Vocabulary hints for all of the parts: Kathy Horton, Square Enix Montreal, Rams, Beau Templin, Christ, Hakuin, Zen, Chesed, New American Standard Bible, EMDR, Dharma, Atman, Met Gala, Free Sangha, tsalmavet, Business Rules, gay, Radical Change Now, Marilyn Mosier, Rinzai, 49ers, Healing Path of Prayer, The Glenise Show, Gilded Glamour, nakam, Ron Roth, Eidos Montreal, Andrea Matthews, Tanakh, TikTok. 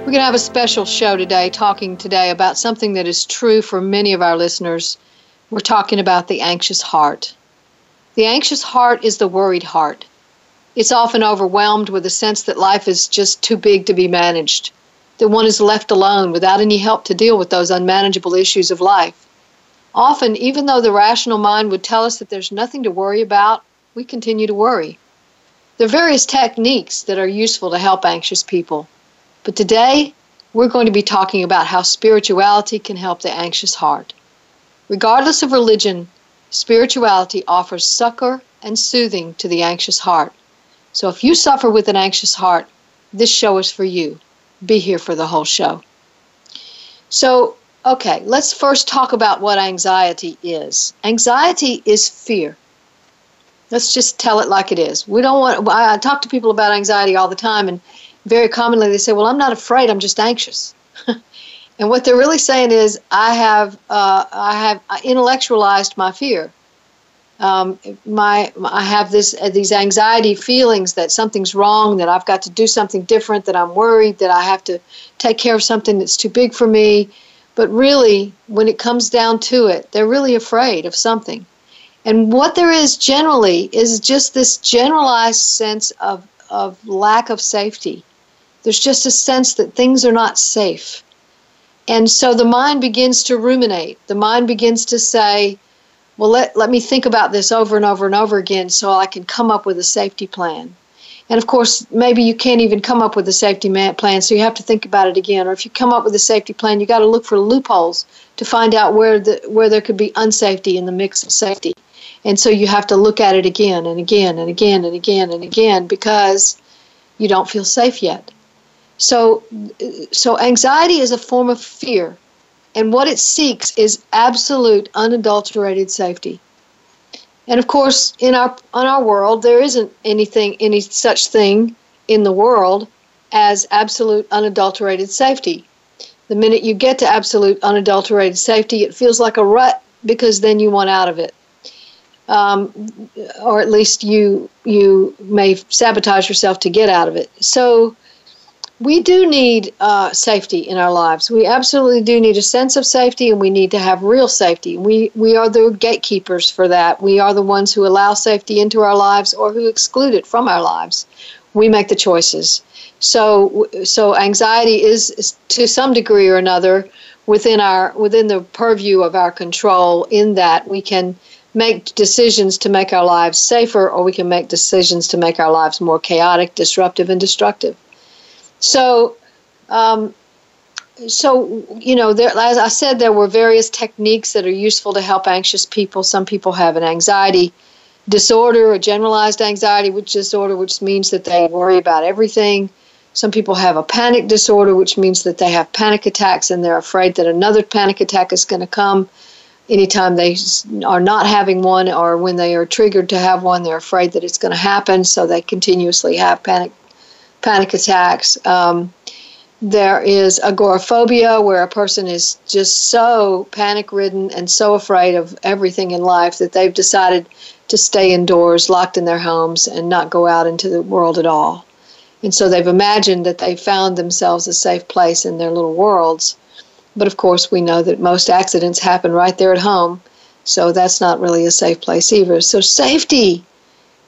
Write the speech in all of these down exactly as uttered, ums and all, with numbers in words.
We're going to have a special show today, talking today about something that is true for many of our listeners. We're talking about the anxious heart. The anxious heart is the worried heart. It's often overwhelmed with a sense that life is just too big to be managed, that one is left alone without any help to deal with those unmanageable issues of life. Often, even though the rational mind would tell us that there's nothing to worry about, we continue to worry. There are various techniques that are useful to help anxious people. But today, we're going to be talking about how spirituality can help the anxious heart. Regardless of religion, spirituality offers succor and soothing to the anxious heart. So if you suffer with an anxious heart, this show is for you. Be here for the whole show. So, okay, let's first talk about what anxiety is. Anxiety is fear. Let's just tell it like it is. We don't want. I talk to people about anxiety all the time, and very commonly they say, well, I'm not afraid, I'm just anxious. And what they're really saying is, I have uh, I have intellectualized my fear. Um, my I have this uh, these anxiety feelings that something's wrong, that I've got to do something different, that I'm worried, that I have to take care of something that's too big for me. But really, when it comes down to it, they're really afraid of something. And what there is generally is just this generalized sense of, of lack of safety. There's just a sense that things are not safe. And so the mind begins to ruminate. The mind begins to say, well, let, let me think about this over and over and over again so I can come up with a safety plan. And, of course, maybe you can't even come up with a safety plan, so you have to think about it again. Or if you come up with a safety plan, you got to look for loopholes to find out where the, where there could be unsafety in the mix of safety. And so you have to look at it again and again and again and again and again because you don't feel safe yet. So so anxiety is a form of fear, and what it seeks is absolute, unadulterated safety. And, of course, in our on our world, there isn't anything, any such thing in the world as absolute, unadulterated safety. The minute you get to absolute, unadulterated safety, it feels like a rut because then you want out of it. Um, or at least you you may sabotage yourself to get out of it. So we do need uh, safety in our lives. We absolutely do need a sense of safety, and we need to have real safety. We we are the gatekeepers for that. We are the ones who allow safety into our lives or who exclude it from our lives. We make the choices. So so anxiety is, is to some degree or another within our within the purview of our control, in that we can make decisions to make our lives safer, or we can make decisions to make our lives more chaotic, disruptive, and destructive. So, um, so you know, there, as I said, there were various techniques that are useful to help anxious people. Some people have an anxiety disorder, a generalized anxiety disorder, which means that they worry about everything. Some people have a panic disorder, which means that they have panic attacks, and they're afraid that another panic attack is going to come. Anytime they are not having one, or when they are triggered to have one, they're afraid that it's going to happen, so they continuously have panic panic attacks. Um, there is agoraphobia, where a person is just so panic-ridden and so afraid of everything in life that they've decided to stay indoors, locked in their homes, and not go out into the world at all. And so they've imagined that they found themselves a safe place in their little worlds. But, of course, we know that most accidents happen right there at home, so that's not really a safe place either. So safety.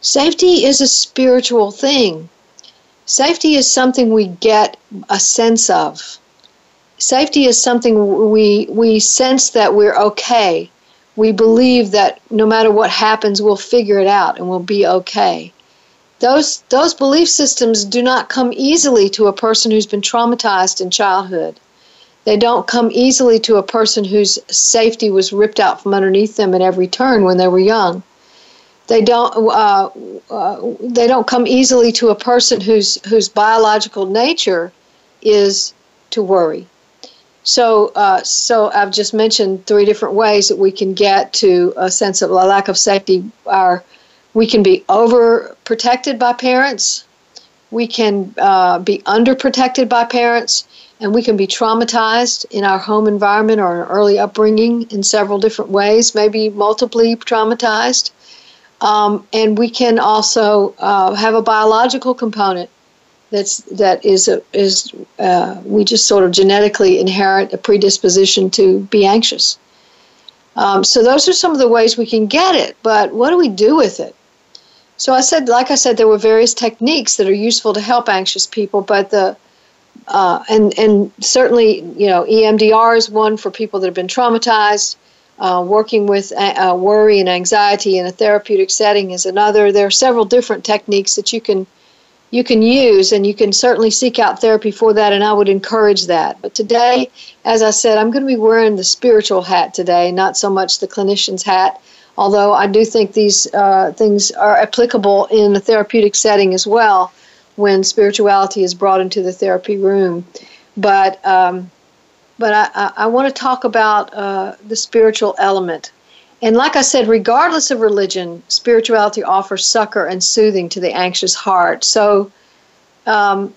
Safety is a spiritual thing. Safety is something we get a sense of. Safety is something we we sense that we're okay. We believe that no matter what happens, we'll figure it out and we'll be okay. Those, those belief systems do not come easily to a person who's been traumatized in childhood. They don't come easily to a person whose safety was ripped out from underneath them at every turn when they were young. They don't. Uh, uh, they don't come easily to a person whose whose biological nature is to worry. So uh, so I've just mentioned three different ways that we can get to a sense of a lack of safety. Our, we can be overprotected by parents. We can uh, be underprotected by parents. And we can be traumatized in our home environment or an early upbringing in several different ways, maybe multiply traumatized. Um, and we can also uh, have a biological component. That's that is a, is uh, we just sort of genetically inherit a predisposition to be anxious. Um, so those are some of the ways we can get it. But what do we do with it? So I said, like I said, there were various techniques that are useful to help anxious people. But the uh, and and certainly you know E M D R is one for people that have been traumatized. Uh, working with uh, worry and anxiety in a therapeutic setting is another. There are several different techniques that you can. You can use, and you can certainly seek out therapy for that, and I would encourage that. But today, as I said, I'm going to be wearing the spiritual hat today, not so much the clinician's hat, although I do think these uh, things are applicable in a therapeutic setting as well when spirituality is brought into the therapy room. But um, but I, I want to talk about uh, the spiritual element. And like I said, regardless of religion, spirituality offers succor and soothing to the anxious heart. So, um,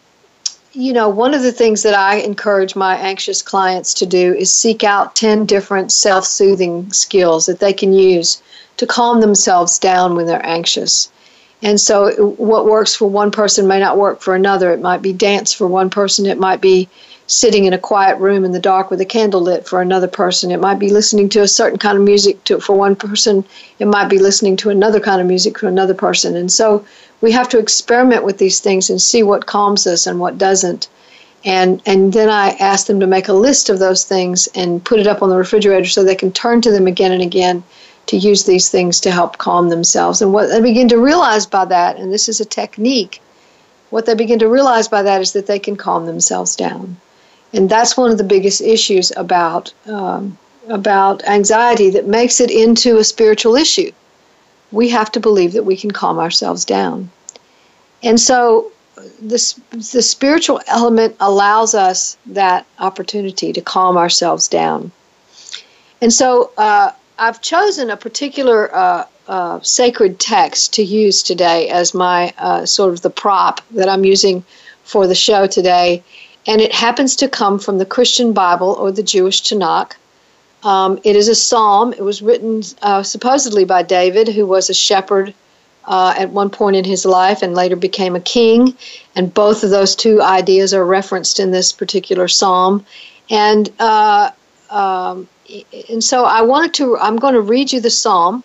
you know, one of the things that I encourage my anxious clients to do is seek out ten different self-soothing skills that they can use to calm themselves down when they're anxious. And so what works for one person may not work for another. It might be dance for one person. It might be sitting in a quiet room in the dark with a candle lit for another person. It might be listening to a certain kind of music to, for one person. It might be listening to another kind of music for another person. And so we have to experiment with these things and see what calms us and what doesn't. And, and then I ask them to make a list of those things and put it up on the refrigerator so they can turn to them again and again to use these things to help calm themselves. And what they begin to realize by that, and this is a technique, what they begin to realize by that is that they can calm themselves down. And that's one of the biggest issues about um, about anxiety that makes it into a spiritual issue. We have to believe that we can calm ourselves down. And so this, the spiritual element allows us that opportunity to calm ourselves down. And so uh, I've chosen a particular uh, uh, sacred text to use today as my uh, sort of the prop that I'm using for the show today. And it happens to come from the Christian Bible or the Jewish Tanakh. Um, it is a psalm. It was written uh, supposedly by David, who was a shepherd uh, at one point in his life and later became a king. And both of those two ideas are referenced in this particular psalm. And uh, um, and so I wanted to. I'm going to read you the psalm,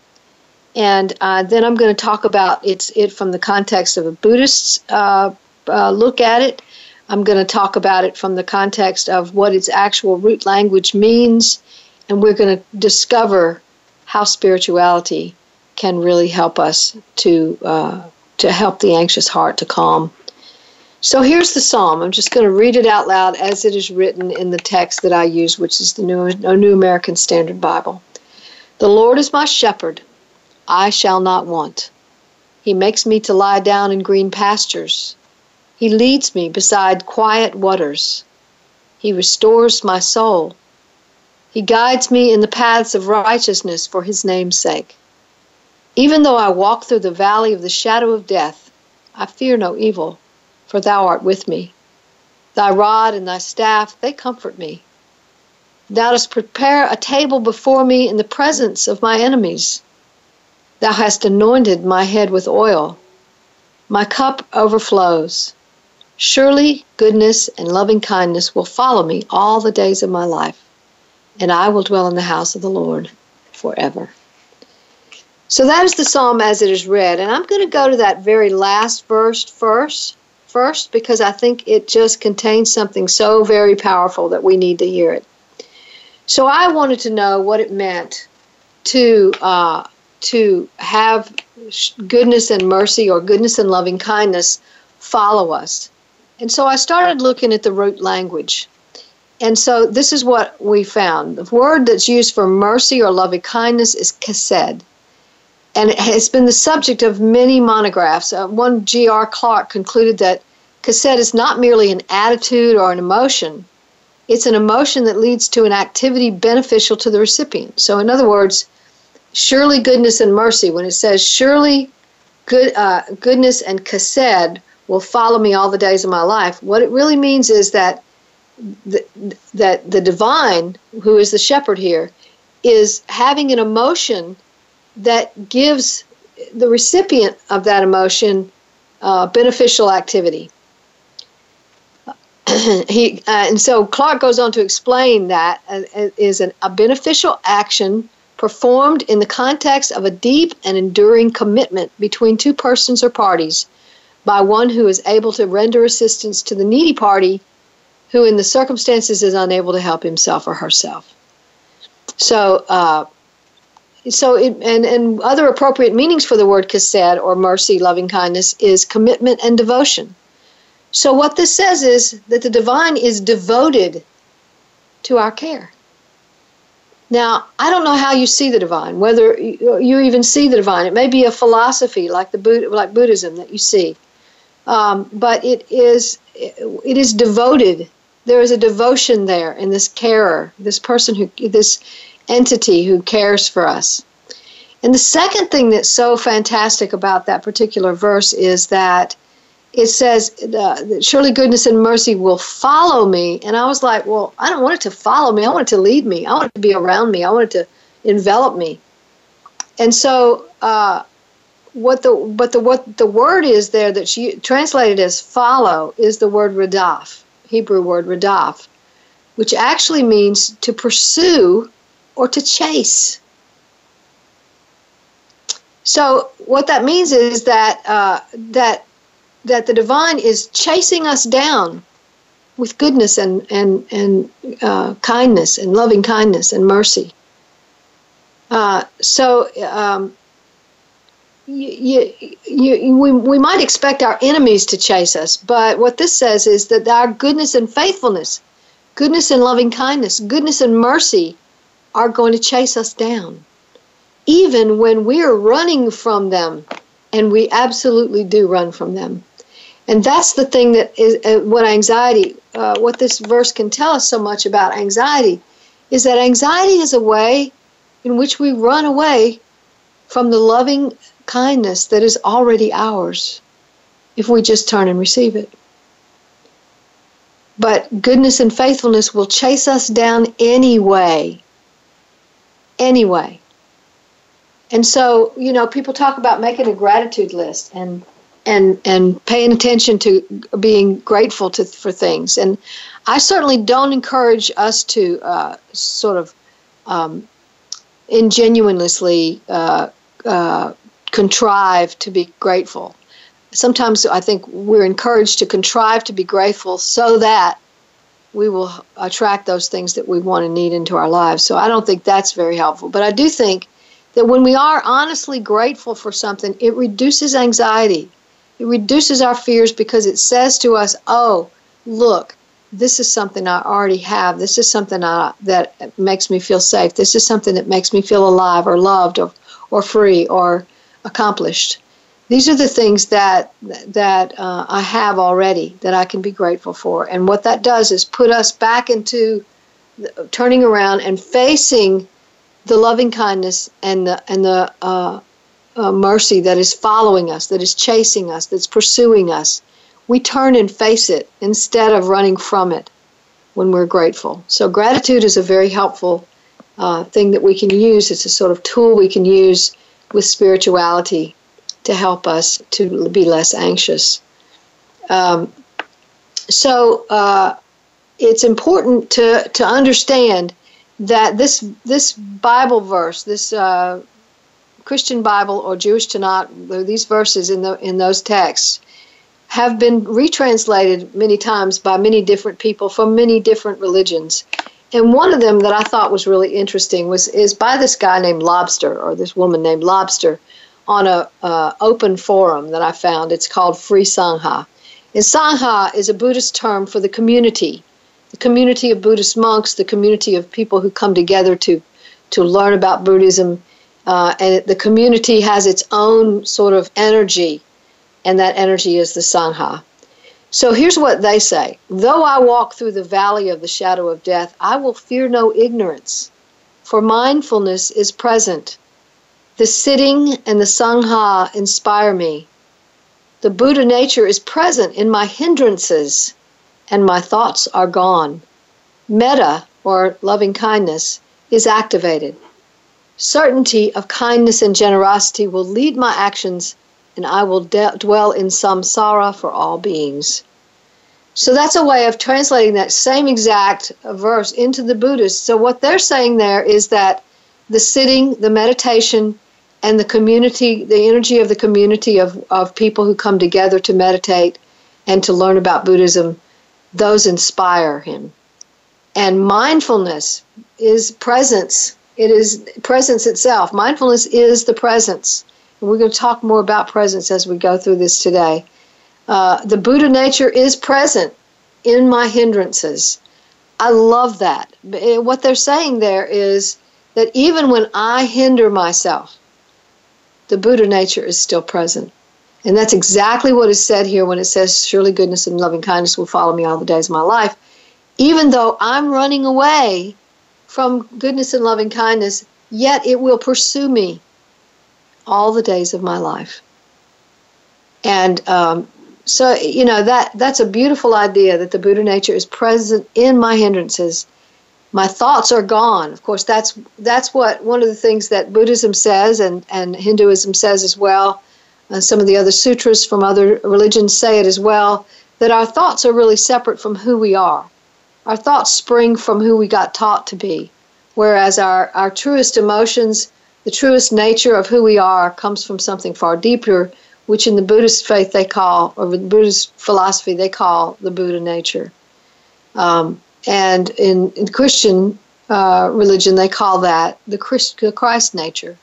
and uh, then I'm going to talk about it's it from the context of a Buddhist uh, uh, look at it. I'm going to talk about it from the context of what its actual root language means, and we're going to discover how spirituality can really help us to uh, to help the anxious heart to calm. So here's the psalm. I'm just going to read it out loud as it is written in the text that I use, which is the New, New American Standard Bible. The Lord is my shepherd. I shall not want. He makes me to lie down in green pastures. He leads me beside quiet waters. He restores my soul. He guides me in the paths of righteousness for his name's sake. Even though I walk through the valley of the shadow of death, I fear no evil, for thou art with me. Thy rod and thy staff, they comfort me. Thou dost prepare a table before me in the presence of my enemies. Thou hast anointed my head with oil. My cup overflows. Surely goodness and loving kindness will follow me all the days of my life, and I will dwell in the house of the Lord forever. So that is the psalm as it is read, and I'm going to go to that very last verse first, first because I think it just contains something so very powerful that we need to hear it. So I wanted to know what it meant to uh, to have goodness and mercy or goodness and loving kindness follow us. And so I started looking at the root language. And so this is what we found. The word that's used for mercy or loving kindness is chesed. And it has been the subject of many monographs. Uh, one G R Clark concluded that Chesed is not merely an attitude or an emotion. It's an emotion that leads to an activity beneficial to the recipient. So in other words, surely goodness and mercy, when it says, surely good, uh, goodness and chesed will follow me all the days of my life, what it really means is that the, that the divine, who is the shepherd here, is having an emotion that gives the recipient of that emotion uh, beneficial activity. He, uh, and so Clark goes on to explain that uh, is an, a beneficial action performed in the context of a deep and enduring commitment between two persons or parties by one who is able to render assistance to the needy party who in the circumstances is unable to help himself or herself. So uh, so it, and, and other appropriate meanings for the word chesed or mercy, loving kindness, is commitment and devotion. So what this says is that the divine is devoted to our care. Now, I don't know how you see the divine, whether you even see the divine. It may be a philosophy like the Buddha, like Buddhism that you see, um, but it is it is devoted. There is a devotion there in this carer, this person who, this entity who cares for us. And the second thing that's so fantastic about that particular verse is that it says, uh, surely goodness and mercy will follow me. And I was like, well, I don't want it to follow me. I want it to lead me. I want it to be around me. I want it to envelop me. And so uh, what the but the what the word is there that she translated as follow is the word radaf, Hebrew word radaf, which actually means to pursue or to chase. So what that means is that uh, that that the divine is chasing us down with goodness and and and uh, kindness and loving kindness and mercy. Uh, so um, you, you, you, we we might expect our enemies to chase us, but what this says is that our goodness and faithfulness, goodness and loving kindness, goodness and mercy are going to chase us down, even when we are running from them, and we absolutely do run from them. And that's the thing that is uh, what anxiety, uh, what this verse can tell us so much about anxiety, is that anxiety is a way in which we run away from the loving kindness that is already ours, if we just turn and receive it. But goodness and faithfulness will chase us down anyway, anyway. And so, you know, people talk about making a gratitude list and and and paying attention to being grateful to for things. And I certainly don't encourage us to uh, sort of um, ingenuously uh, uh, contrive to be grateful. Sometimes I think we're encouraged to contrive to be grateful so that we will attract those things that we want and need into our lives. So I don't think that's very helpful. But I do think that when we are honestly grateful for something, it reduces anxiety. It reduces our fears because it says to us, oh, look, this is something I already have. This is something I, that makes me feel safe. This is something that makes me feel alive or loved or, or free or accomplished. These are the things that, that uh, I have already that I can be grateful for. And what that does is put us back into the, turning around and facing the loving kindness and the and the uh, uh, mercy that is following us, that is chasing us, that's pursuing us. We turn and face it instead of running from it when we're grateful. So gratitude is a very helpful uh, thing that we can use. It's a sort of tool we can use with spirituality to help us to be less anxious. Um, so uh, it's important to to understand that this this Bible verse, this uh, Christian Bible or Jewish Tanakh, these verses in the in those texts have been retranslated many times by many different people from many different religions. And one of them that I thought was really interesting was is by this guy named Lobster or this woman named Lobster on a uh, open forum that I found. It's called Free Sangha. And Sangha is a Buddhist term for the community. The community of Buddhist monks, the community of people who come together to to learn about Buddhism, uh, and the community has its own sort of energy, and that energy is the Sangha. So here's what they say. Though I walk through the valley of the shadow of death, I will fear no ignorance, for mindfulness is present. The sitting and the sangha inspire me. The Buddha nature is present in my hindrances, and my thoughts are gone. Metta, or loving kindness, is activated. Certainty of kindness and generosity will lead my actions, and I will de- dwell in samsara for all beings. So that's a way of translating that same exact verse into the Buddhist. So what they're saying there is that the sitting, the meditation, and the community, the energy of the community of, of people who come together to meditate and to learn about Buddhism, those inspire him. And mindfulness is presence. It is presence itself. Mindfulness is the presence. And we're going to talk more about presence as we go through this today. Uh, the Buddha nature is present in my hindrances. I love that. What they're saying there is that even when I hinder myself, the Buddha nature is still present. And that's exactly what is said here when it says, surely goodness and loving kindness will follow me all the days of my life. Even though I'm running away from goodness and loving kindness, yet it will pursue me all the days of my life. And um, so, you know, that that's a beautiful idea, that the Buddha nature is present in my hindrances. My thoughts are gone. Of course, that's that's what one of the things that Buddhism says and, and Hinduism says as well. Uh, some of the other sutras from other religions say it as well, that our thoughts are really separate from who we are. Our thoughts spring from who we got taught to be, whereas our, our truest emotions, the truest nature of who we are, comes from something far deeper, which in the Buddhist faith they call, or the Buddhist philosophy they call, the Buddha nature. Um, and in, in Christian uh, religion they call that the Christ, the Christ nature.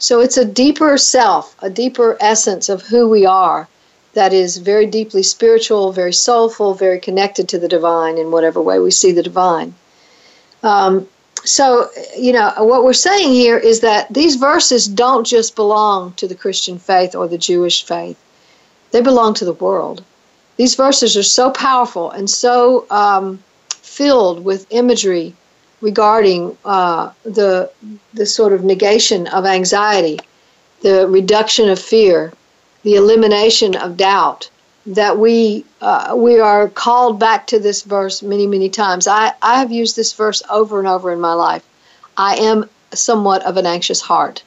So it's a deeper self, a deeper essence of who we are that is very deeply spiritual, very soulful, very connected to the divine in whatever way we see the divine. Um, so, you know, what we're saying here is that these verses don't just belong to the Christian faith or the Jewish faith. They belong to the world. These verses are so powerful and so um, filled with imagery regarding uh, the the sort of negation of anxiety, the reduction of fear, the elimination of doubt, that we uh, we are called back to this verse many, many times. I, I have used this verse over and over in my life. I am somewhat of an anxious heart.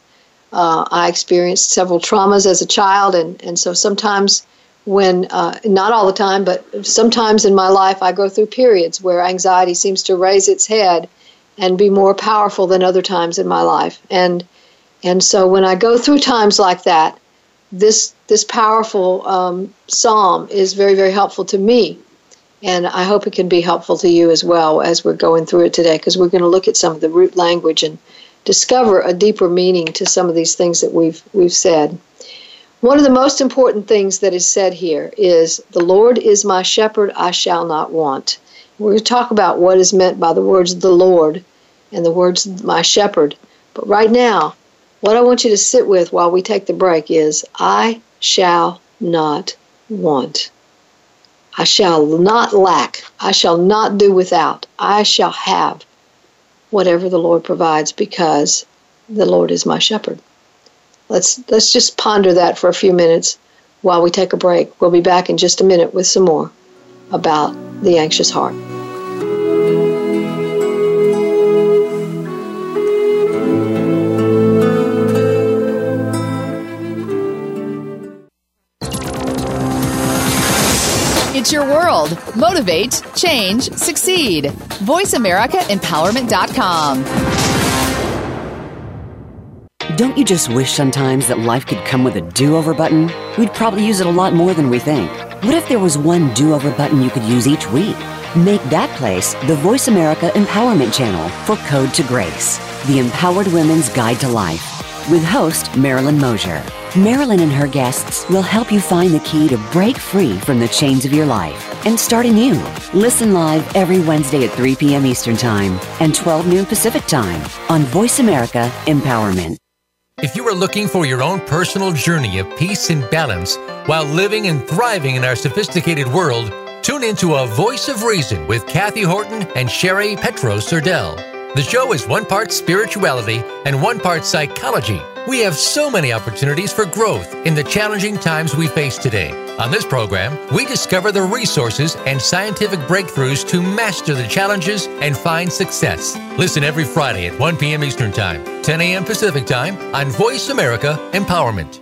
Uh, I experienced several traumas as a child, and, and so sometimes when, uh, not all the time, but sometimes in my life I go through periods where anxiety seems to raise its head and be more powerful than other times in my life. And and so when I go through times like that, this this powerful um, psalm is very, very helpful to me. And I hope it can be helpful to you as well as we're going through it today, because we're going to look at some of the root language and discover a deeper meaning to some of these things that we've we've said. One of the most important things that is said here is, the Lord is my shepherd, I shall not want. We're going to talk about what is meant by the words the Lord and the words my shepherd. But right now, what I want you to sit with while we take the break is, I shall not want. I shall not lack. I shall not do without. I shall have whatever the Lord provides, because the Lord is my shepherd. Let's let's just ponder that for a few minutes while we take a break. We'll be back in just a minute with some more about the anxious heart. It's your world. Motivate, change, succeed. voice america empowerment dot com. Don't you just wish sometimes that life could come with a do-over button? We'd probably use it a lot more than we think. What if there was one do-over button you could use each week? Make that place the Voice America Empowerment Channel for Code to Grace, the Empowered Women's Guide to Life, with host Marilyn Mosier. Marilyn and her guests will help you find the key to break free from the chains of your life and start anew. Listen live every Wednesday at three p.m. Eastern Time and twelve noon Pacific Time on Voice America Empowerment. If you are looking for your own personal journey of peace and balance, While living and thriving in our sophisticated world, tune into A Voice of Reason with Kathy Horton and Sherry Petro-Serdell. The show is one part spirituality and one part psychology. We have so many opportunities for growth in the challenging times we face today. On this program, we discover the resources and scientific breakthroughs to master the challenges and find success. Listen every Friday at one p.m. Eastern Time, ten a.m. Pacific Time on Voice America Empowerment.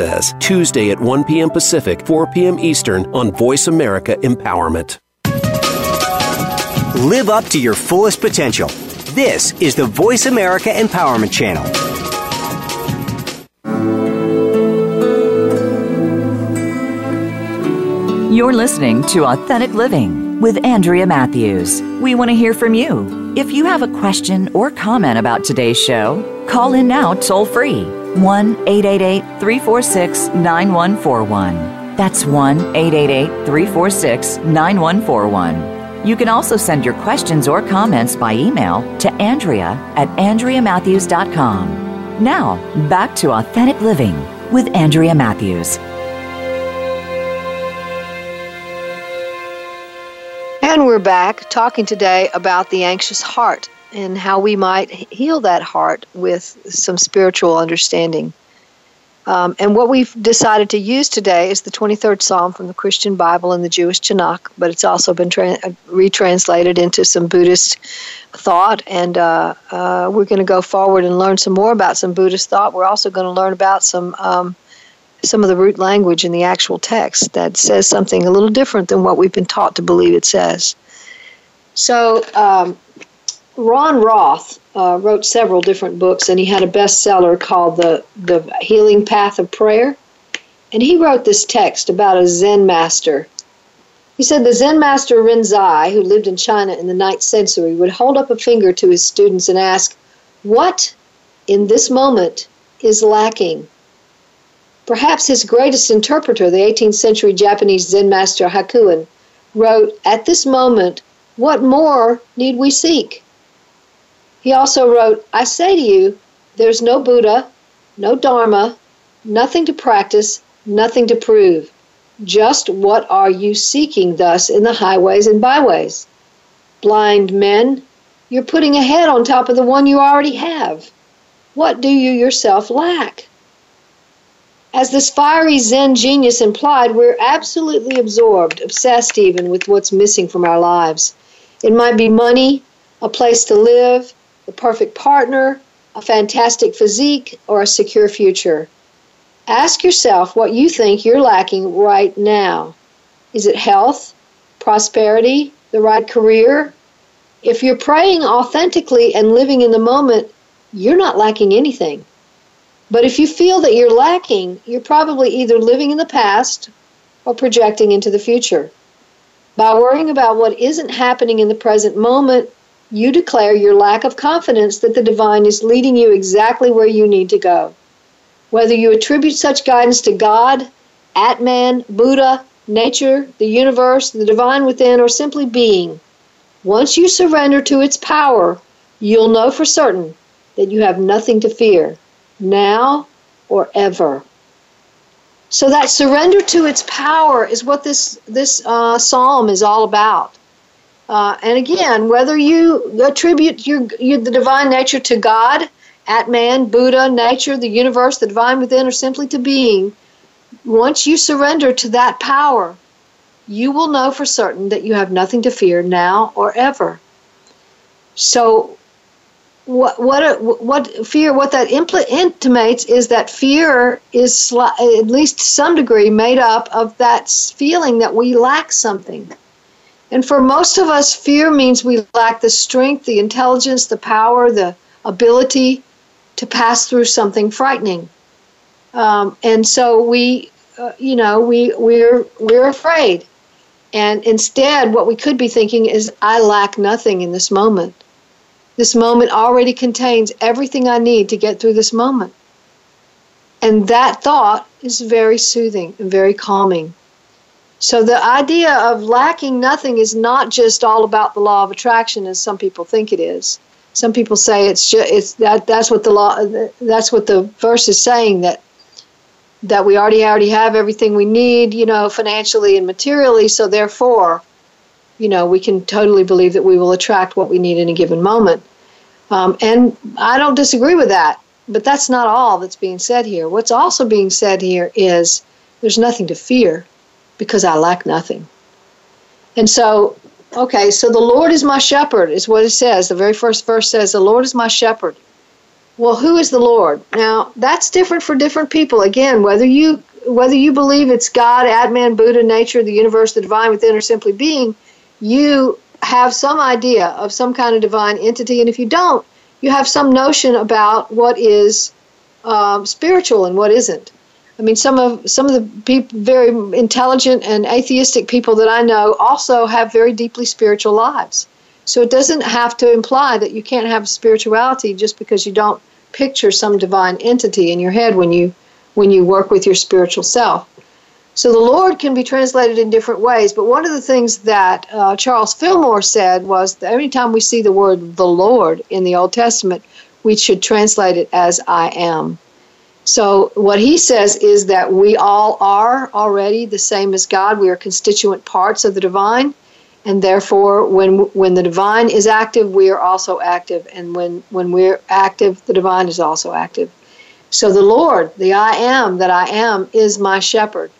Says, Tuesday at one p.m. Pacific, four p.m. Eastern on Voice America Empowerment. Live up to your fullest potential. This is the Voice America Empowerment Channel. You're listening to Authentic Living with Andrea Matthews. We want to hear from you. If you have a question or comment about today's show, call in now toll-free. one eight eight eight, three four six, nine one four one. That's one eight eight eight, three four six, nine one four one. You can also send your questions or comments by email to Andrea at andrea matthews dot com. Now, back to Authentic Living with Andrea Matthews. And we're back talking today about the anxious heart and how we might heal that heart with some spiritual understanding. Um, and what we've decided to use today is the twenty-third Psalm from the Christian Bible and the Jewish Tanakh, but it's also been tra- retranslated into some Buddhist thought, and uh, uh, we're going to go forward and learn some more about some Buddhist thought. We're also going to learn about some um, some of the root language in the actual text that says something a little different than what we've been taught to believe it says. So, um, Ron Roth uh, wrote several different books, and he had a bestseller called the, the Healing Path of Prayer. And he wrote this text about a Zen master. He said the Zen master Rinzai, who lived in China in the ninth century, would hold up a finger to his students and ask, "What in this moment is lacking?" Perhaps his greatest interpreter, the eighteenth century Japanese Zen master Hakuin, wrote, "At this moment, what more need we seek?" He also wrote, "I say to you, there's no Buddha, no Dharma, nothing to practice, nothing to prove. Just what are you seeking thus in the highways and byways? Blind men, you're putting a head on top of the one you already have. What do you yourself lack?" As this fiery Zen genius implied, we're absolutely absorbed, obsessed even, with what's missing from our lives. It might be money, a place to live, the perfect partner, a fantastic physique, or a secure future. Ask yourself what you think you're lacking right now. Is it health, prosperity, the right career? If you're praying authentically and living in the moment, you're not lacking anything. But if you feel that you're lacking, you're probably either living in the past or projecting into the future. By worrying about what isn't happening in the present moment, you declare your lack of confidence that the divine is leading you exactly where you need to go. Whether you attribute such guidance to God, Atman, Buddha, nature, the universe, the divine within, or simply being, once you surrender to its power, you'll know for certain that you have nothing to fear, now or ever. So that surrender to its power is what this, this uh, psalm is all about. Uh, and again, whether you attribute your, your, the divine nature to God, Atman, Buddha, nature, the universe, the divine within, or simply to being, once you surrender to that power, you will know for certain that you have nothing to fear now or ever. So what what what fear, what that impl- intimates is that fear is sli- at least to some degree made up of that feeling that we lack something. And for most of us, fear means we lack the strength, the intelligence, the power, the ability to pass through something frightening. Um, and so we uh, you know, we we're we're afraid. And instead, what we could be thinking is, I lack nothing in this moment. This moment already contains everything I need to get through this moment. And that thought is very soothing and very calming. So the idea of lacking nothing is not just all about the law of attraction, as some people think it is. Some people say it's just, it's that that's what the law that's what the verse is saying, that that we already already have everything we need, you know, financially and materially, so therefore, you know, we can totally believe that we will attract what we need in a given moment. Um, and I don't disagree with that, but that's not all that's being said here. What's also being said here is there's nothing to fear because I lack nothing. And so, okay, so the Lord is my shepherd is what it says. The very first verse says, the Lord is my shepherd. Well, who is the Lord? Now, that's different for different people. Again, whether you whether you believe it's God, Atman, Buddha, nature, the universe, the divine within, or simply being, you have some idea of some kind of divine entity. And if you don't, you have some notion about what is um, spiritual and what isn't. I mean, some of some of the people, very intelligent and atheistic people that I know also have very deeply spiritual lives. So it doesn't have to imply that you can't have spirituality just because you don't picture some divine entity in your head when you when you work with your spiritual self. So the Lord can be translated in different ways. But one of the things that uh, Charles Fillmore said was that every time we see the word the Lord in the Old Testament, we should translate it as I am. So what he says is that we all are already the same as God. We are constituent parts of the divine, and therefore when when the divine is active, we are also active, and when, when we're active, the divine is also active. So the Lord, the I am that I am, is my shepherd.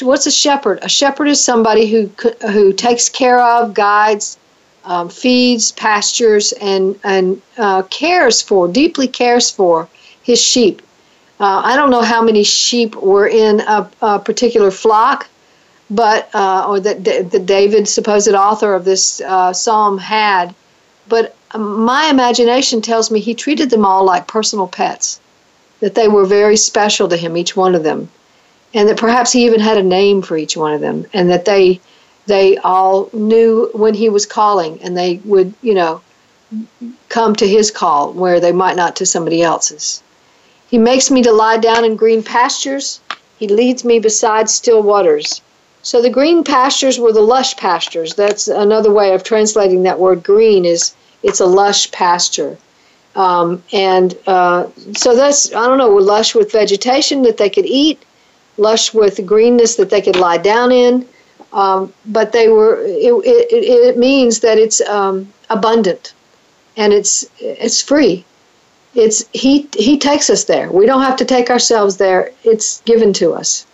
What's a shepherd? A shepherd is somebody who who takes care of, guides, um, feeds, pastures, and, and uh, cares for, deeply cares for his sheep. Uh, I don't know how many sheep were in a, a particular flock, but uh, or that D- the David, supposed author of this uh, psalm, had. But my imagination tells me he treated them all like personal pets, that they were very special to him, each one of them, and that perhaps he even had a name for each one of them, and that they they all knew when he was calling, and they would, you know, come to his call where they might not to somebody else's. He makes me to lie down in green pastures. He leads me beside still waters. So the green pastures were the lush pastures. That's another way of translating that word green, is it's a lush pasture. Um, and uh, so that's, I don't know, lush with vegetation that they could eat, lush with greenness that they could lie down in. Um, but they were, it, it, it means that it's um, abundant and it's it's free. It's he he takes us there. We don't have to take ourselves there. It's given to us.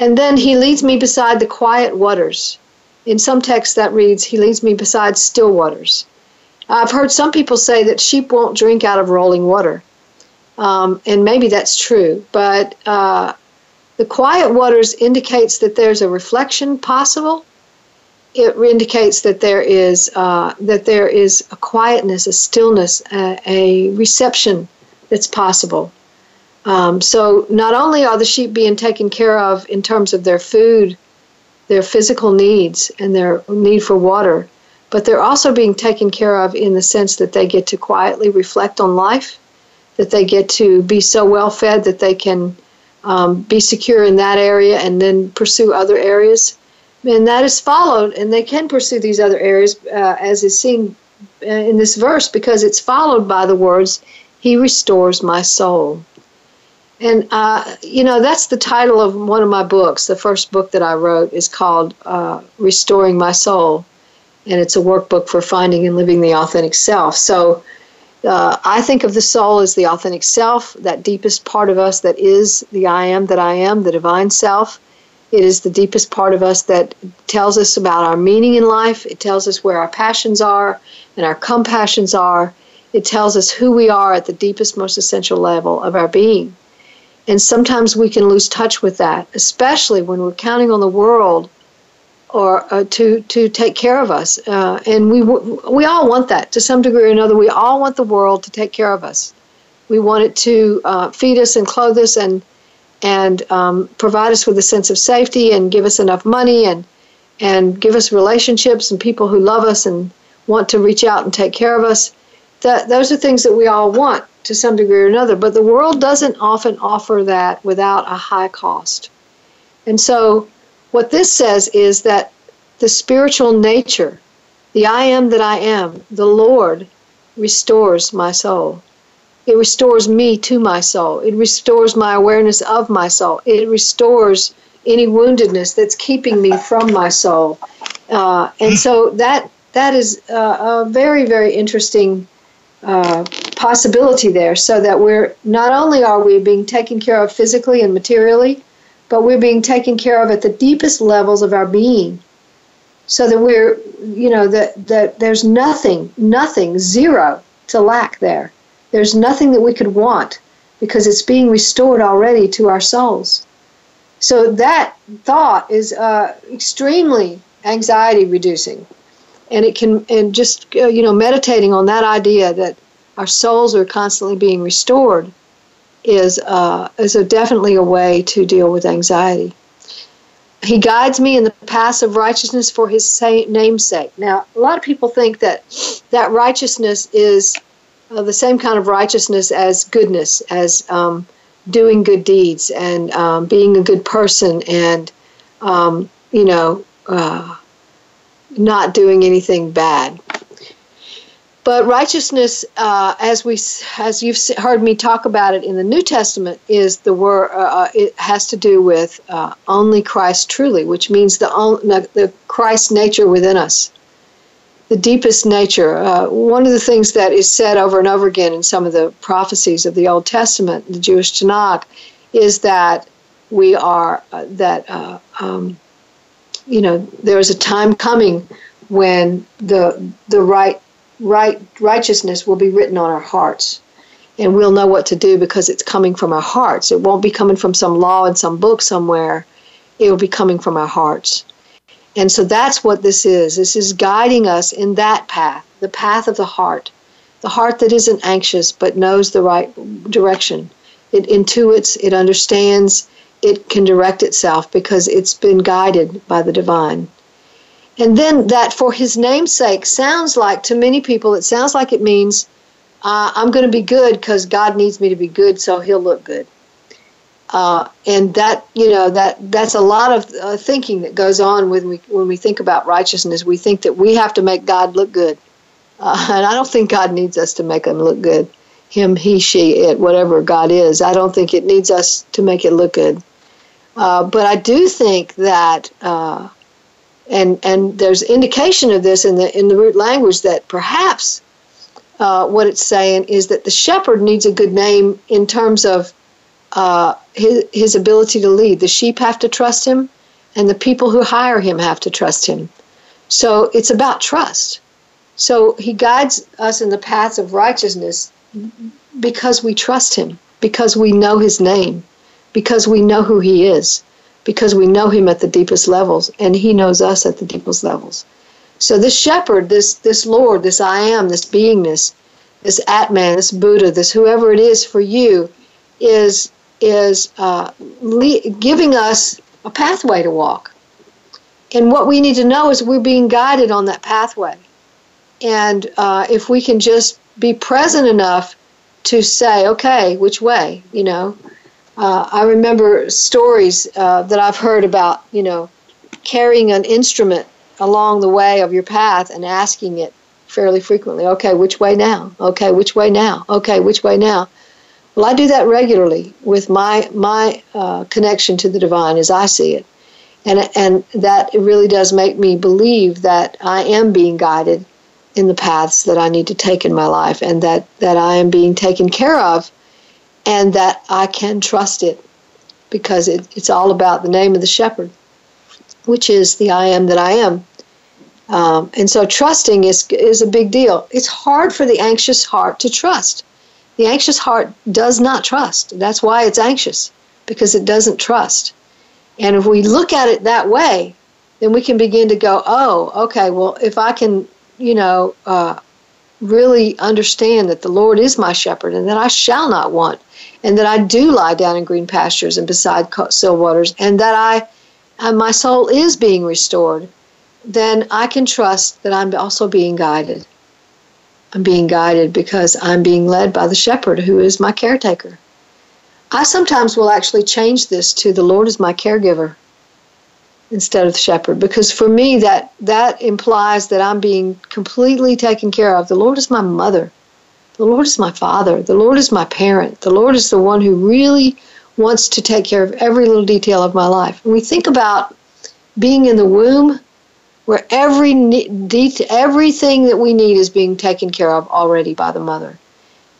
And then he leads me beside the quiet waters. In some texts that reads, he leads me beside still waters. I've heard some people say that sheep won't drink out of rolling water. Um, and maybe that's true. But uh, the quiet waters indicates that there's a reflection possible. It indicates that there is uh, that there is a quietness, a stillness, a, a reception that's possible. Um, so not only are the sheep being taken care of in terms of their food, their physical needs, and their need for water, but they're also being taken care of in the sense that they get to quietly reflect on life, that they get to be so well fed that they can um, be secure in that area and then pursue other areas. And that is followed, and they can pursue these other areas, uh, as is seen in this verse, because it's followed by the words, he restores my soul. And, uh, you know, that's the title of one of my books. The first book that I wrote is called uh, Restoring My Soul, and it's a workbook for finding and living the authentic self. So uh, I think of the soul as the authentic self, that deepest part of us that is the I am that I am, the divine self. It is the deepest part of us that tells us about our meaning in life. It tells us where our passions are and our compassions are. It tells us who we are at the deepest, most essential level of our being. And sometimes we can lose touch with that, especially when we're counting on the world or uh, to to take care of us. Uh, and we we all want that to some degree or another. We all want the world to take care of us. We want it to uh, feed us and clothe us and and um, provide us with a sense of safety and give us enough money and and give us relationships and people who love us and want to reach out and take care of us. That, those are things that we all want to some degree or another, but the world doesn't often offer that without a high cost. And so what this says is that the spiritual nature, the I am that I am, the Lord restores my soul. It restores me to my soul. It restores my awareness of my soul. It restores any woundedness that's keeping me from my soul. Uh, and so that that is uh, a very, very interesting uh, possibility there, so that we're not only are we being taken care of physically and materially, but we're being taken care of at the deepest levels of our being, so that we're, you know, that, that there's nothing, nothing, zero to lack there. There's nothing that we could want because it's being restored already to our souls. So that thought is uh, extremely anxiety reducing, and it can and just uh, you know meditating on that idea that our souls are constantly being restored is uh, is a definitely a way to deal with anxiety. He guides me in the paths of righteousness for his name's sake. Now, a lot of people think that that righteousness is uh, the same kind of righteousness as goodness, as um, doing good deeds and um, being a good person and, um, you know, uh, not doing anything bad. But righteousness, uh, as we, as you've heard me talk about it in the New Testament, is the word. Uh, it has to do with uh, only Christ truly, which means the only, the Christ nature within us, the deepest nature. Uh, one of the things that is said over and over again in some of the prophecies of the Old Testament, the Jewish Tanakh, is that we are uh, that uh, um, you know there is a time coming when the the right. Right, righteousness will be written on our hearts, and we'll know what to do because it's coming from our hearts. It won't be coming from some law in some book somewhere. It will be coming from our hearts. And so that's what this is. This is guiding us in that path, the path of the heart, the heart that isn't anxious but knows the right direction. It intuits, it understands, it can direct itself because it's been guided by the divine. And then that for his name's sake sounds like, to many people, it sounds like it means uh, I'm going to be good because God needs me to be good, so he'll look good. Uh, and that, you know, that that's a lot of uh, thinking that goes on when we, when we think about righteousness. We think that we have to make God look good. Uh, and I don't think God needs us to make him look good. Him, he, she, it, whatever God is. I don't think it needs us to make it look good. Uh, but I do think that... Uh, And and there's indication of this in the in the root language that perhaps uh, what it's saying is that the shepherd needs a good name in terms of uh, his his ability to lead. The sheep have to trust him, and the people who hire him have to trust him. So it's about trust. So he guides us in the paths of righteousness because we trust him, because we know his name, because we know who he is, because we know him at the deepest levels, and he knows us at the deepest levels. So this shepherd, this this Lord, this I am, this beingness, this Atman, this Buddha, this whoever it is for you, is, is uh, le- giving us a pathway to walk. And what we need to know is we're being guided on that pathway. And uh, if we can just be present enough to say, okay, which way, you know, Uh, I remember stories uh, that I've heard about, you know, carrying an instrument along the way of your path and asking it fairly frequently, okay, which way now? Okay, which way now? Okay, which way now? Well, I do that regularly with my my uh, connection to the divine as I see it. And, and that it really does make me believe that I am being guided in the paths that I need to take in my life, and that, that I am being taken care of, and that I can trust it because it, it's all about the name of the shepherd, which is the I am that I am. Um, and so trusting is is a big deal. It's hard for the anxious heart to trust. The anxious heart does not trust. That's why it's anxious, because it doesn't trust. And if we look at it that way, then we can begin to go, oh, okay, well, if I can, you know, uh, really understand that the Lord is my shepherd and that I shall not want, and that I do lie down in green pastures and beside still waters, and that I, and my soul is being restored, then I can trust that I'm also being guided. I'm being guided because I'm being led by the shepherd who is my caretaker. I sometimes will actually change this to the Lord is my caregiver instead of the shepherd, because for me that, that implies that I'm being completely taken care of. The Lord is my mother. The Lord is my father. The Lord is my parent. The Lord is the one who really wants to take care of every little detail of my life. When we think about being in the womb, where every detail, everything that we need is being taken care of already by the mother.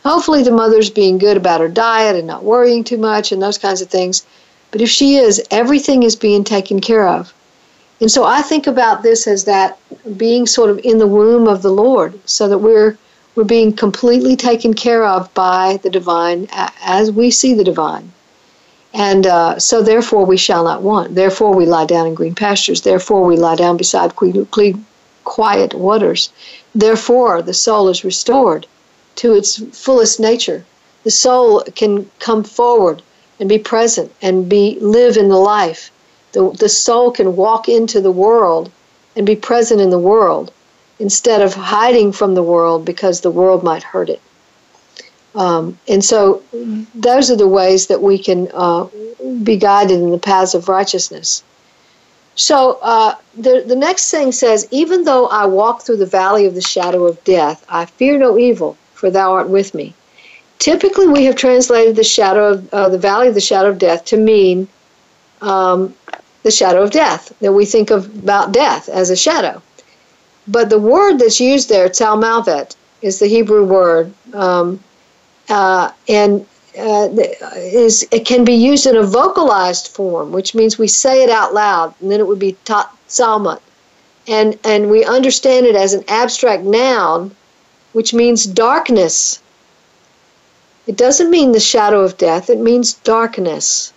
Hopefully the mother's being good about her diet and not worrying too much and those kinds of things. But if she is, everything is being taken care of. And so I think about this as that being sort of in the womb of the Lord, so that we're we're being completely taken care of by the divine as we see the divine. And uh, so therefore we shall not want. Therefore we lie down in green pastures. Therefore we lie down beside clean, quiet waters. Therefore the soul is restored to its fullest nature. The soul can come forward and be present and be live in the life. The, the soul can walk into the world and be present in the world instead of hiding from the world because the world might hurt it. Um, and so those are the ways that we can uh, be guided in the paths of righteousness. So uh, the, the next thing says, even though I walk through the valley of the shadow of death, I fear no evil, for thou art with me. Typically we have translated the shadow of uh, the valley of the shadow of death to mean um, the shadow of death, that we think of about death as a shadow. But the word that's used there, tsalmavet, is the Hebrew word, um, Uh, and uh, is, it can be used in a vocalized form, which means we say it out loud, and then it would be tsalma. And, and we understand it as an abstract noun, which means darkness. It doesn't mean the shadow of death. It means darkness.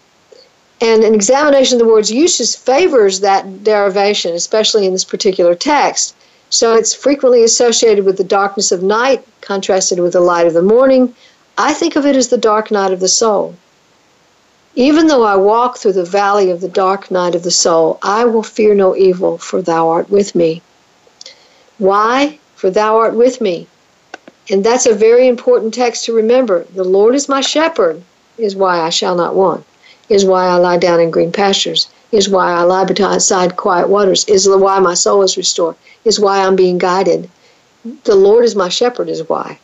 And an examination of the word's uses favors that derivation, especially in this particular text. So it's frequently associated with the darkness of night, contrasted with the light of the morning. I think of it as the dark night of the soul. Even though I walk through the valley of the dark night of the soul, I will fear no evil, for thou art with me. Why? For thou art with me. And that's a very important text to remember. The Lord is my shepherd, is why I shall not want, is why I lie down in green pastures, is why I lie beside quiet waters, is why my soul is restored, is why I'm being guided. The Lord is my shepherd is why.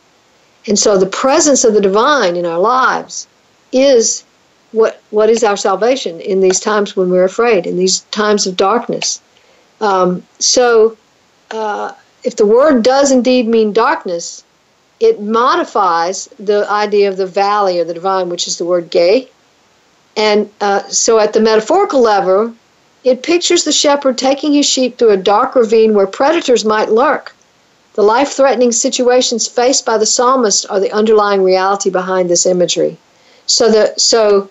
And so the presence of the divine in our lives is what what is our salvation in these times when we're afraid, in these times of darkness. Um, so uh, if the word does indeed mean darkness, it modifies the idea of the valley or the divine, which is the word gay. And uh, so at the metaphorical level, it pictures the shepherd taking his sheep through a dark ravine where predators might lurk. The life-threatening situations faced by the psalmist are the underlying reality behind this imagery. So, the, so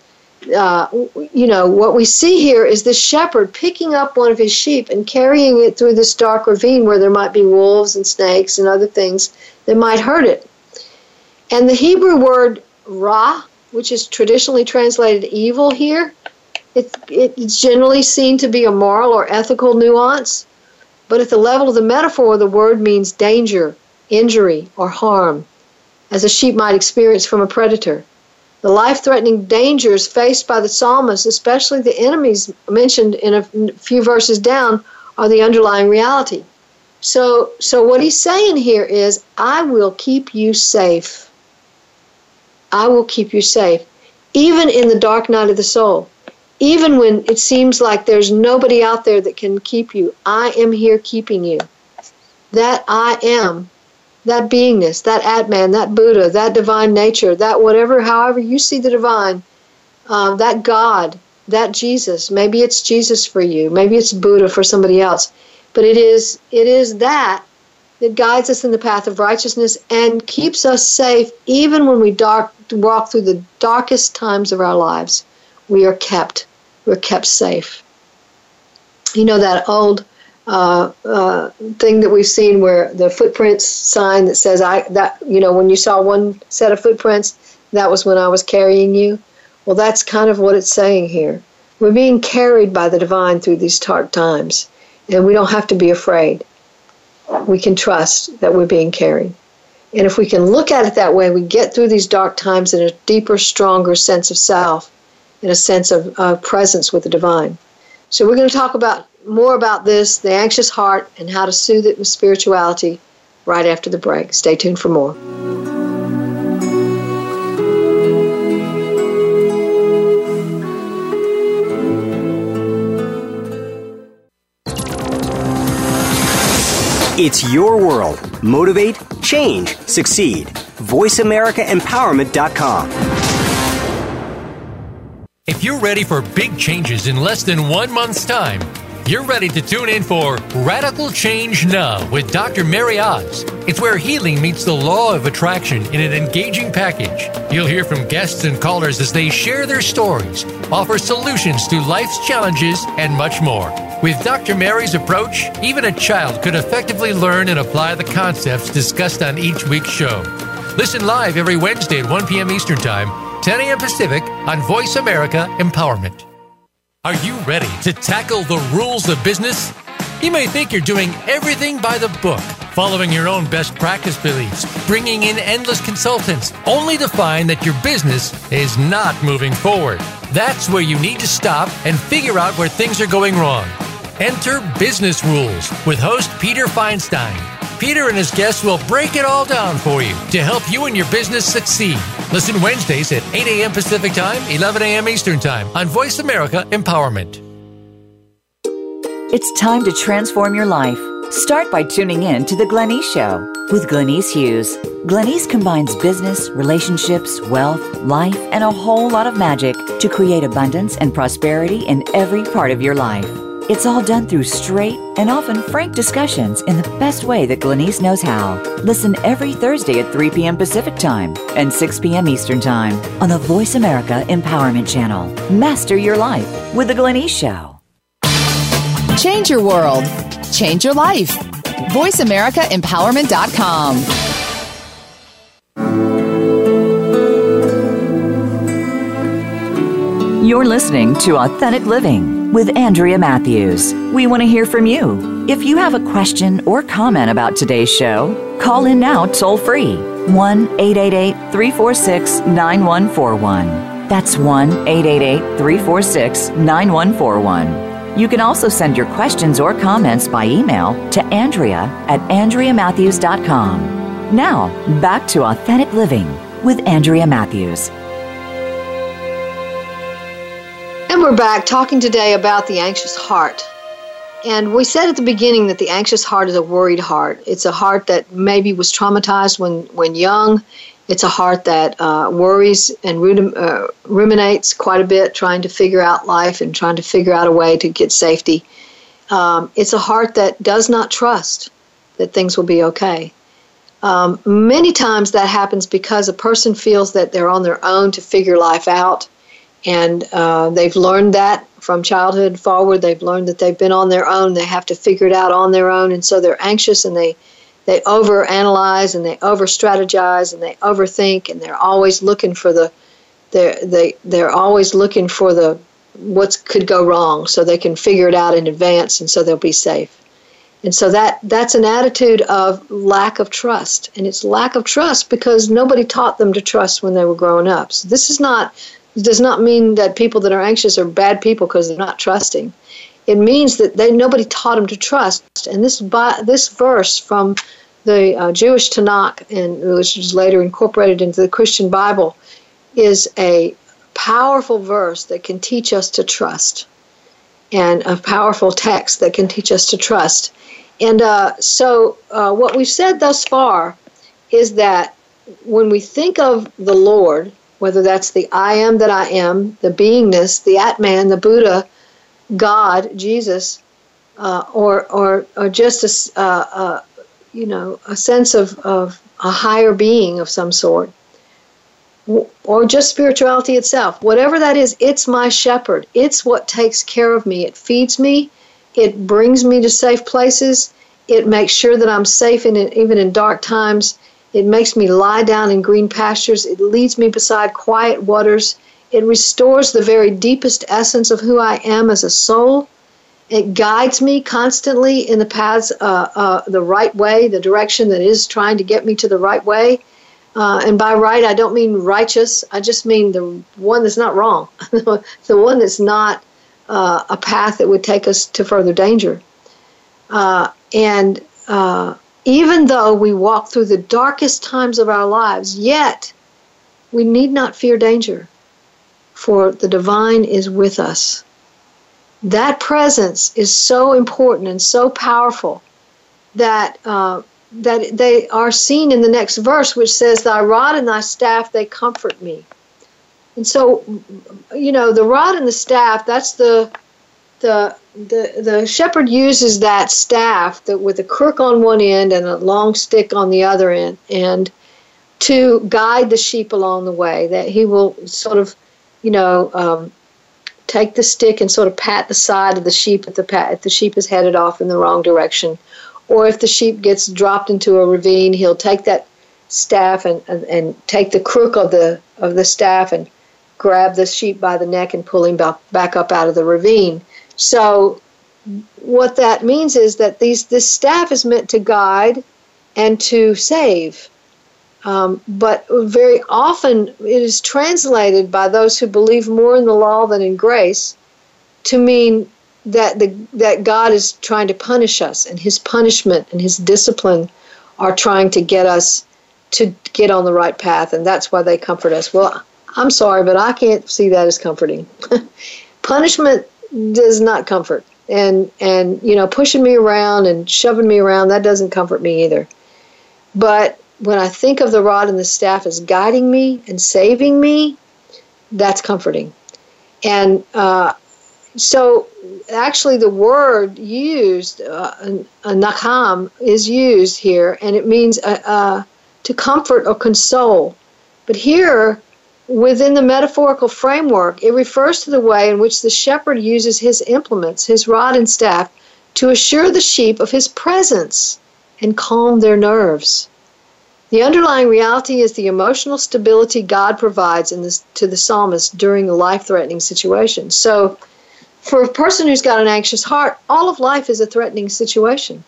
uh, you know, what we see here is the shepherd picking up one of his sheep and carrying it through this dark ravine where there might be wolves and snakes and other things that might hurt it. And the Hebrew word ra, which is traditionally translated evil here, it, it's generally seen to be a moral or ethical nuance, but at the level of the metaphor, the word means danger, injury, or harm, as a sheep might experience from a predator. The life-threatening dangers faced by the psalmist, especially the enemies mentioned in a few verses down, are the underlying reality. So, so what he's saying here is, I will keep you safe. I will keep you safe, even in the dark night of the soul. Even when it seems like there's nobody out there that can keep you, I am here keeping you. That I am, that beingness, that Atman, that Buddha, that divine nature, that whatever, however you see the divine, uh, that God, that Jesus. Maybe it's Jesus for you. Maybe it's Buddha for somebody else. But it is, it is that that guides us in the path of righteousness and keeps us safe even when we dark, walk through the darkest times of our lives. We are kept. We're kept safe. You know that old uh, uh, thing that we've seen where the footprints sign that says, "I that you know when you saw one set of footprints, that was when I was carrying you. Well, that's kind of what it's saying here. We're being carried by the divine through these dark times, and we don't have to be afraid. We can trust that we're being carried. And if we can look at it that way, we get through these dark times in a deeper, stronger sense of self, in a sense of uh, presence with the divine. So we're going to talk about more about this, the anxious heart, and how to soothe it with spirituality right after the break. Stay tuned for more. It's your world. Motivate, change, succeed. voice america empowerment dot com. If you're ready for big changes in less than one month's time, you're ready to tune in for Radical Change Now with Doctor Mary Oz. It's where healing meets the law of attraction in an engaging package. You'll hear from guests and callers as they share their stories, offer solutions to life's challenges, and much more. With Doctor Mary's approach, even a child could effectively learn and apply the concepts discussed on each week's show. Listen live every Wednesday at one p.m. Eastern Time, ten a.m. Pacific on Voice America Empowerment. Are you ready to tackle the rules of business? You may think you're doing everything by the book, following your own best practice beliefs, bringing in endless consultants, only to find that your business is not moving forward. That's where you need to stop and figure out where things are going wrong. Enter Business Rules with host Peter Feinstein. Peter and his guests will break it all down for you to help you and your business succeed. Listen Wednesdays at eight a.m. Pacific Time, eleven a.m. Eastern Time on Voice America Empowerment. It's time to transform your life. Start by tuning in to The Glenise Show with Glenise Hughes. Glenise combines business, relationships, wealth, life, and a whole lot of magic to create abundance and prosperity in every part of your life. It's all done through straight and often frank discussions in the best way that Glenise knows how. Listen every Thursday at three p.m. Pacific Time and six p.m. Eastern Time on the Voice America Empowerment Channel. Master your life with The Glenise Show. Change your world. Change your life. voice america empowerment dot com. You're listening to Authentic Living with Andrea Matthews. We want to hear from you. If you have a question or comment about today's show, call in now toll-free, one eight eight eight, three four six, nine one four one. That's one eight eight eight, three four six, nine one four one. You can also send your questions or comments by email to Andrea at andrea matthews dot com. Now, back to Authentic Living with Andrea Matthews. We're back talking today about the anxious heart. And we said at the beginning that the anxious heart is a worried heart. It's a heart that maybe was traumatized when, when young. It's a heart that uh, worries and rudim- uh, ruminates quite a bit, trying to figure out life and trying to figure out a way to get safety. Um, it's a heart that does not trust that things will be okay. Um, many times that happens because a person feels that they're on their own to figure life out. And uh, they've learned that from childhood forward. They've learned that they've been on their own. They have to figure it out on their own. And so they're anxious, and they, they overanalyze, and they over-strategize, and they overthink, and they're always looking for the they're, they, they're always looking for the what could go wrong so they can figure it out in advance, and so they'll be safe. And so that that's an attitude of lack of trust. And it's lack of trust because nobody taught them to trust when they were growing up. So this is not... It does not mean that people that are anxious are bad people because they're not trusting. It means that they nobody taught them to trust. And this by, this verse from the uh, Jewish Tanakh, and which was later incorporated into the Christian Bible, is a powerful verse that can teach us to trust, and a powerful text that can teach us to trust. And uh, so uh, what we've said thus far is that when we think of the Lord, whether that's the I am that I am, the beingness, the Atman, the Buddha, God, Jesus, uh, or or or just a uh, uh, you know a sense of, of a higher being of some sort, or just spirituality itself, whatever that is, it's my shepherd. It's what takes care of me. It feeds me. It brings me to safe places. It makes sure that I'm safe in even in dark times. It makes me lie down in green pastures. It leads me beside quiet waters. It restores the very deepest essence of who I am as a soul. It guides me constantly in the paths, uh, uh, the right way, the direction that is trying to get me to the right way. Uh, and by right, I don't mean righteous. I just mean the one that's not wrong, the one that's not uh, a path that would take us to further danger. Uh, and uh, even though we walk through the darkest times of our lives, yet we need not fear danger, for the divine is with us. That presence is so important and so powerful that uh, that they are seen in the next verse, which says, "Thy rod and thy staff, they comfort me." And so, you know, the rod and the staff, that's the the the the shepherd uses that staff that with a crook on one end and a long stick on the other end, and to guide the sheep along the way. That he will sort of, you know, um, take the stick and sort of pat the side of the sheep if the, if the sheep is headed off in the wrong direction. Or if the sheep gets dropped into a ravine, he'll take that staff and, and, and take the crook of the of the staff and grab the sheep by the neck and pull him back, back up out of the ravine. So what that means is that these this staff is meant to guide and to save. Um, but very often it is translated by those who believe more in the law than in grace to mean that the that God is trying to punish us, and his punishment and his discipline are trying to get us to get on the right path, and that's why they comfort us. Well, I'm sorry, but I can't see that as comforting. Punishment does not comfort, and and you know, pushing me around and shoving me around, that doesn't comfort me either. But when I think of the rod and the staff as guiding me and saving me, that's comforting. And uh, so actually the word used, uh, nakam, is used here, and it means uh, uh, to comfort or console. But here, within the metaphorical framework, it refers to the way in which the shepherd uses his implements, his rod and staff, to assure the sheep of his presence and calm their nerves. The underlying reality is the emotional stability God provides in this, to the psalmist during a life-threatening situation. So for a person who's got an anxious heart, all of life is a threatening situation.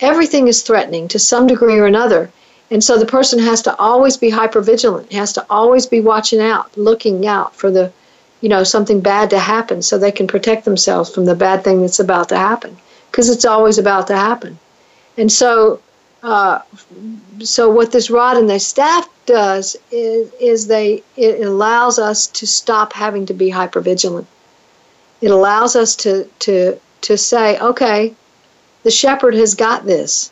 Everything is threatening to some degree or another. And so the person has to always be hypervigilant, has to always be watching out, looking out for the, you know, something bad to happen so they can protect themselves from the bad thing that's about to happen, because it's always about to happen. And so Uh, so what this rod and their staff does is, is they it allows us to stop having to be hypervigilant. It allows us to to to say, okay, the shepherd has got this.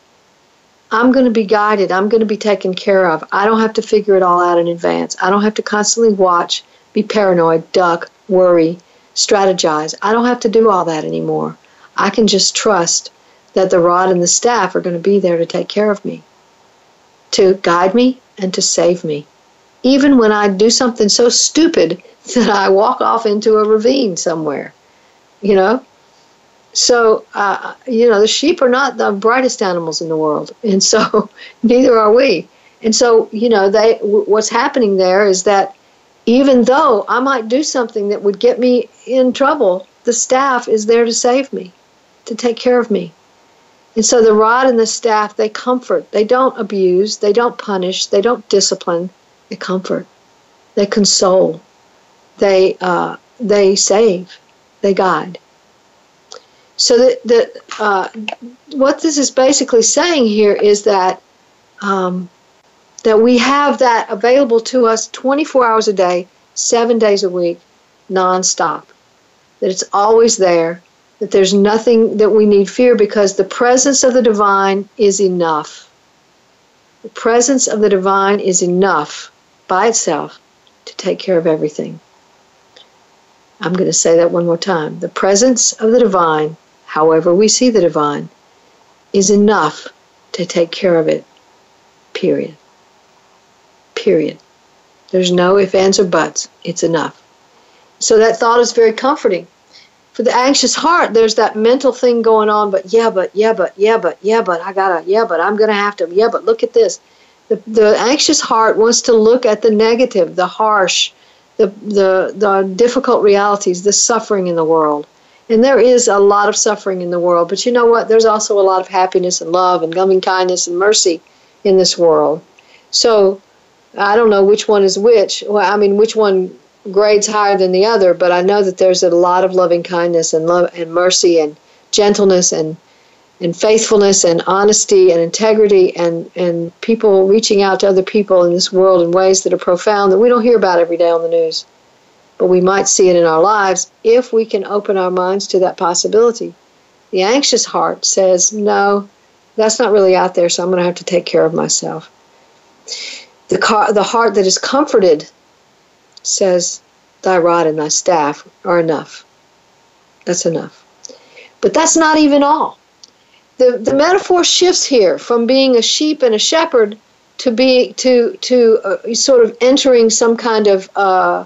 I'm going to be guided. I'm going to be taken care of. I don't have to figure it all out in advance. I don't have to constantly watch, be paranoid, duck, worry, strategize. I don't have to do all that anymore. I can just trust that the rod and the staff are going to be there to take care of me, to guide me, and to save me. Even when I do something so stupid that I walk off into a ravine somewhere, you know? So, uh, you know, the sheep are not the brightest animals in the world, and so neither are we. And so, you know, they w- what's happening there is that even though I might do something that would get me in trouble, the staff is there to save me, to take care of me. And so the rod and the staff, they comfort. They don't abuse. They don't punish. They don't discipline. They comfort. They console. They uh, they save. They guide. So the, the, uh, what this is basically saying here is that um, that we have that available to us twenty-four hours a day, seven days a week, nonstop. That it's always there. That there's nothing that we need fear, because the presence of the divine is enough. The presence of the divine is enough by itself to take care of everything. I'm going to say that one more time. The presence of the divine, however we see the divine, is enough to take care of it. Period. Period. There's no ifs, ands, or buts. It's enough. So that thought is very comforting. For the anxious heart, there's that mental thing going on, but yeah, but, yeah, but, yeah, but, yeah, but, I gotta, yeah, but, I'm gonna have to, yeah, but, look at this. The, the anxious heart wants to look at the negative, the harsh, the, the the difficult realities, the suffering in the world. And there is a lot of suffering in the world. But you know what? There's also a lot of happiness and love and loving kindness and mercy in this world. So I don't know which one is which. Well, I mean, which one grades higher than the other, but I know that there's a lot of loving kindness and love and mercy and gentleness and and faithfulness and honesty and integrity and, and people reaching out to other people in this world in ways that are profound that we don't hear about every day on the news. But we might see it in our lives if we can open our minds to that possibility. The anxious heart says, no, that's not really out there, so I'm going to have to take care of myself. The, car, the heart that is comforted says, thy rod and thy staff are enough. That's enough. But that's not even all. The, the metaphor shifts here from being a sheep and a shepherd to be to to uh, sort of entering some kind of uh,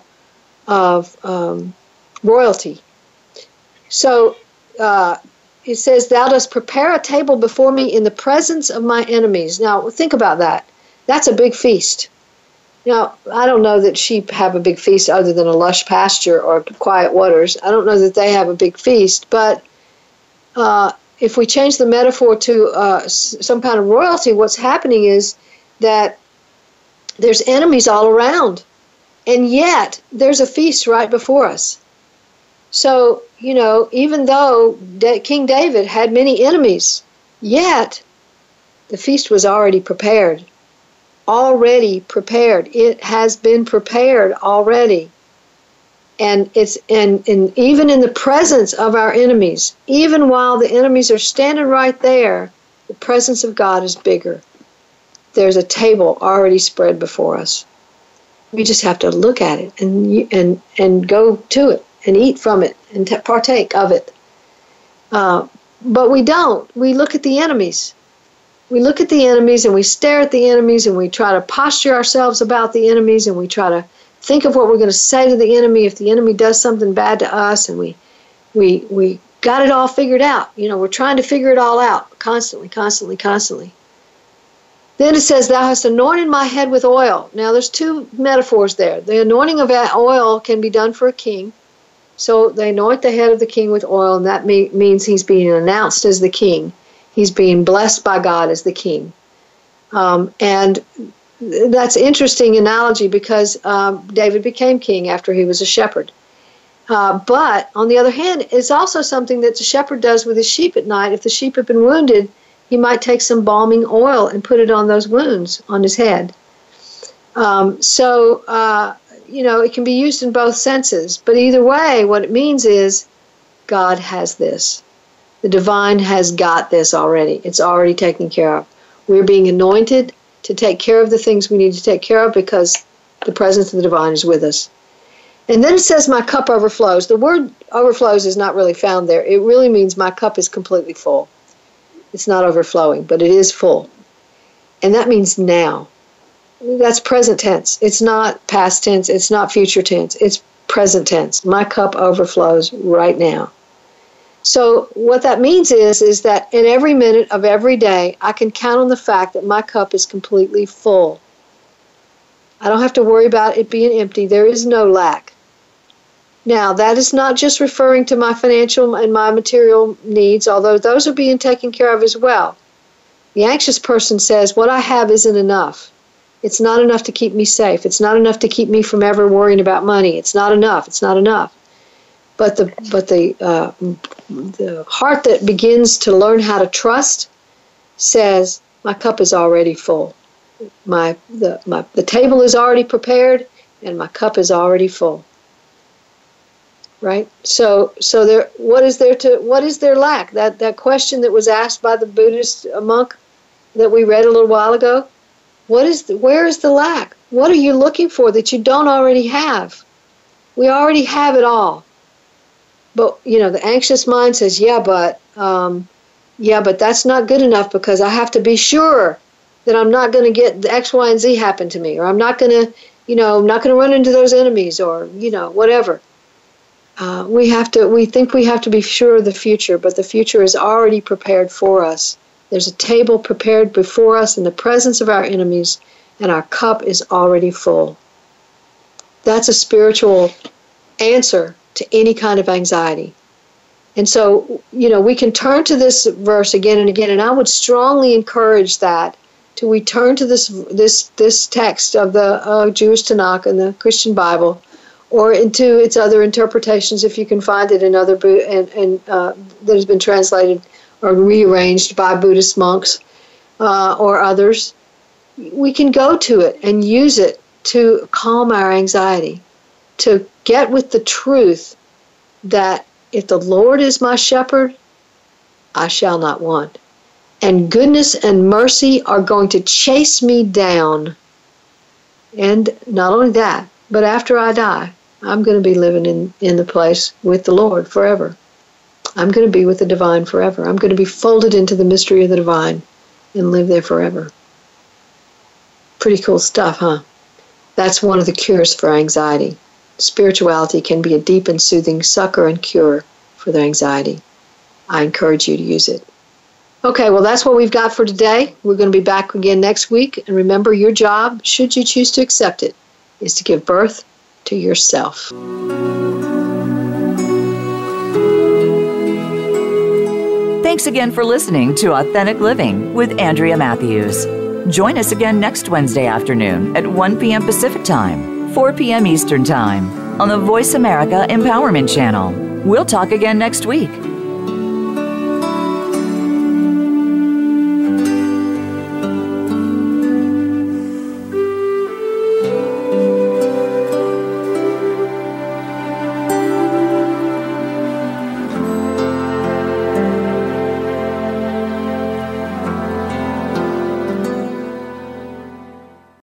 of um, royalty. So uh, it says, "Thou dost prepare a table before me in the presence of my enemies." Now think about that. That's a big feast. Now I don't know that sheep have a big feast other than a lush pasture or quiet waters. I don't know that they have a big feast, but. Uh, If we change the metaphor to uh, some kind of royalty, what's happening is that there's enemies all around, and yet there's a feast right before us. So, you know, even though da- King David had many enemies, yet the feast was already prepared, already prepared. It has been prepared already. And it's and, and even in the presence of our enemies, even while the enemies are standing right there, the presence of God is bigger. There's a table already spread before us. We just have to look at it and and and go to it and eat from it and t- partake of it. Uh, but we don't. We look at the enemies. We look at the enemies and we stare at the enemies and we try to posture ourselves about the enemies and we try to think of what we're going to say to the enemy if the enemy does something bad to us, and we we we got it all figured out. You know, we're trying to figure it all out constantly, constantly, constantly. Then it says, thou hast anointed my head with oil. Now there's two metaphors there. The anointing of oil can be done for a king. So they anoint the head of the king with oil, and that me- means he's being announced as the king. He's being blessed by God as the king. Um, and that's an interesting analogy because um, David became king after he was a shepherd. Uh, but, on the other hand, it's also something that the shepherd does with his sheep at night. If the sheep have been wounded, he might take some balming oil and put it on those wounds on his head. Um, so, uh, you know, it can be used in both senses. But either way, what it means is God has this. The divine has got this already. It's already taken care of. We're being anointed to take care of the things we need to take care of because the presence of the divine is with us. And then it says, my cup overflows. The word overflows is not really found there. It really means my cup is completely full. It's not overflowing, but it is full. And that means now. That's present tense. It's not past tense. It's not future tense. It's present tense. My cup overflows right now. So what that means is, is that in every minute of every day, I can count on the fact that my cup is completely full. I don't have to worry about it being empty. There is no lack. Now, that is not just referring to my financial and my material needs, although those are being taken care of as well. The anxious person says, what I have isn't enough. It's not enough to keep me safe. It's not enough to keep me from ever worrying about money. It's not enough. It's not enough. But the but the uh, the heart that begins to learn how to trust says, my cup is already full. My the my the table is already prepared, and my cup is already full. Right. So so there. What is there to what is there lack? That that question that was asked by the Buddhist monk that we read a little while ago. What is the, where is the lack? What are you looking for that you don't already have? We already have it all. But, you know, the anxious mind says, yeah, but, um, yeah, but that's not good enough because I have to be sure that I'm not going to get the X, Y, and Z happen to me, or I'm not going to, you know, I'm not going to run into those enemies or, you know, whatever. Uh, we have to, we think we have to be sure of the future, but the future is already prepared for us. There's a table prepared before us in the presence of our enemies, and our cup is already full. That's a spiritual answer to any kind of anxiety. And so, you know, we can turn to this verse again and again, and I would strongly encourage that to we turn to this this this text of the uh, Jewish Tanakh and the Christian Bible, or into its other interpretations if you can find it in other Bu- and, and uh, that has been translated or rearranged by Buddhist monks uh, or others. We can go to it and use it to calm our anxiety, to get with the truth that if the Lord is my shepherd, I shall not want. And goodness and mercy are going to chase me down. And not only that, but after I die, I'm going to be living in, in the place with the Lord forever. I'm going to be with the divine forever. I'm going to be folded into the mystery of the divine and live there forever. Pretty cool stuff, huh? That's one of the cures for anxiety. Spirituality can be a deep and soothing succor and cure for their anxiety. I encourage you to use it. Okay, well, that's what we've got for today. We're going to be back again next week. And remember, your job, should you choose to accept it, is to give birth to yourself. Thanks again for listening to Authentic Living with Andrea Matthews. Join us again next Wednesday afternoon at one p.m. Pacific Time, four p.m. Eastern Time on the Voice America Empowerment Channel. We'll talk again next week.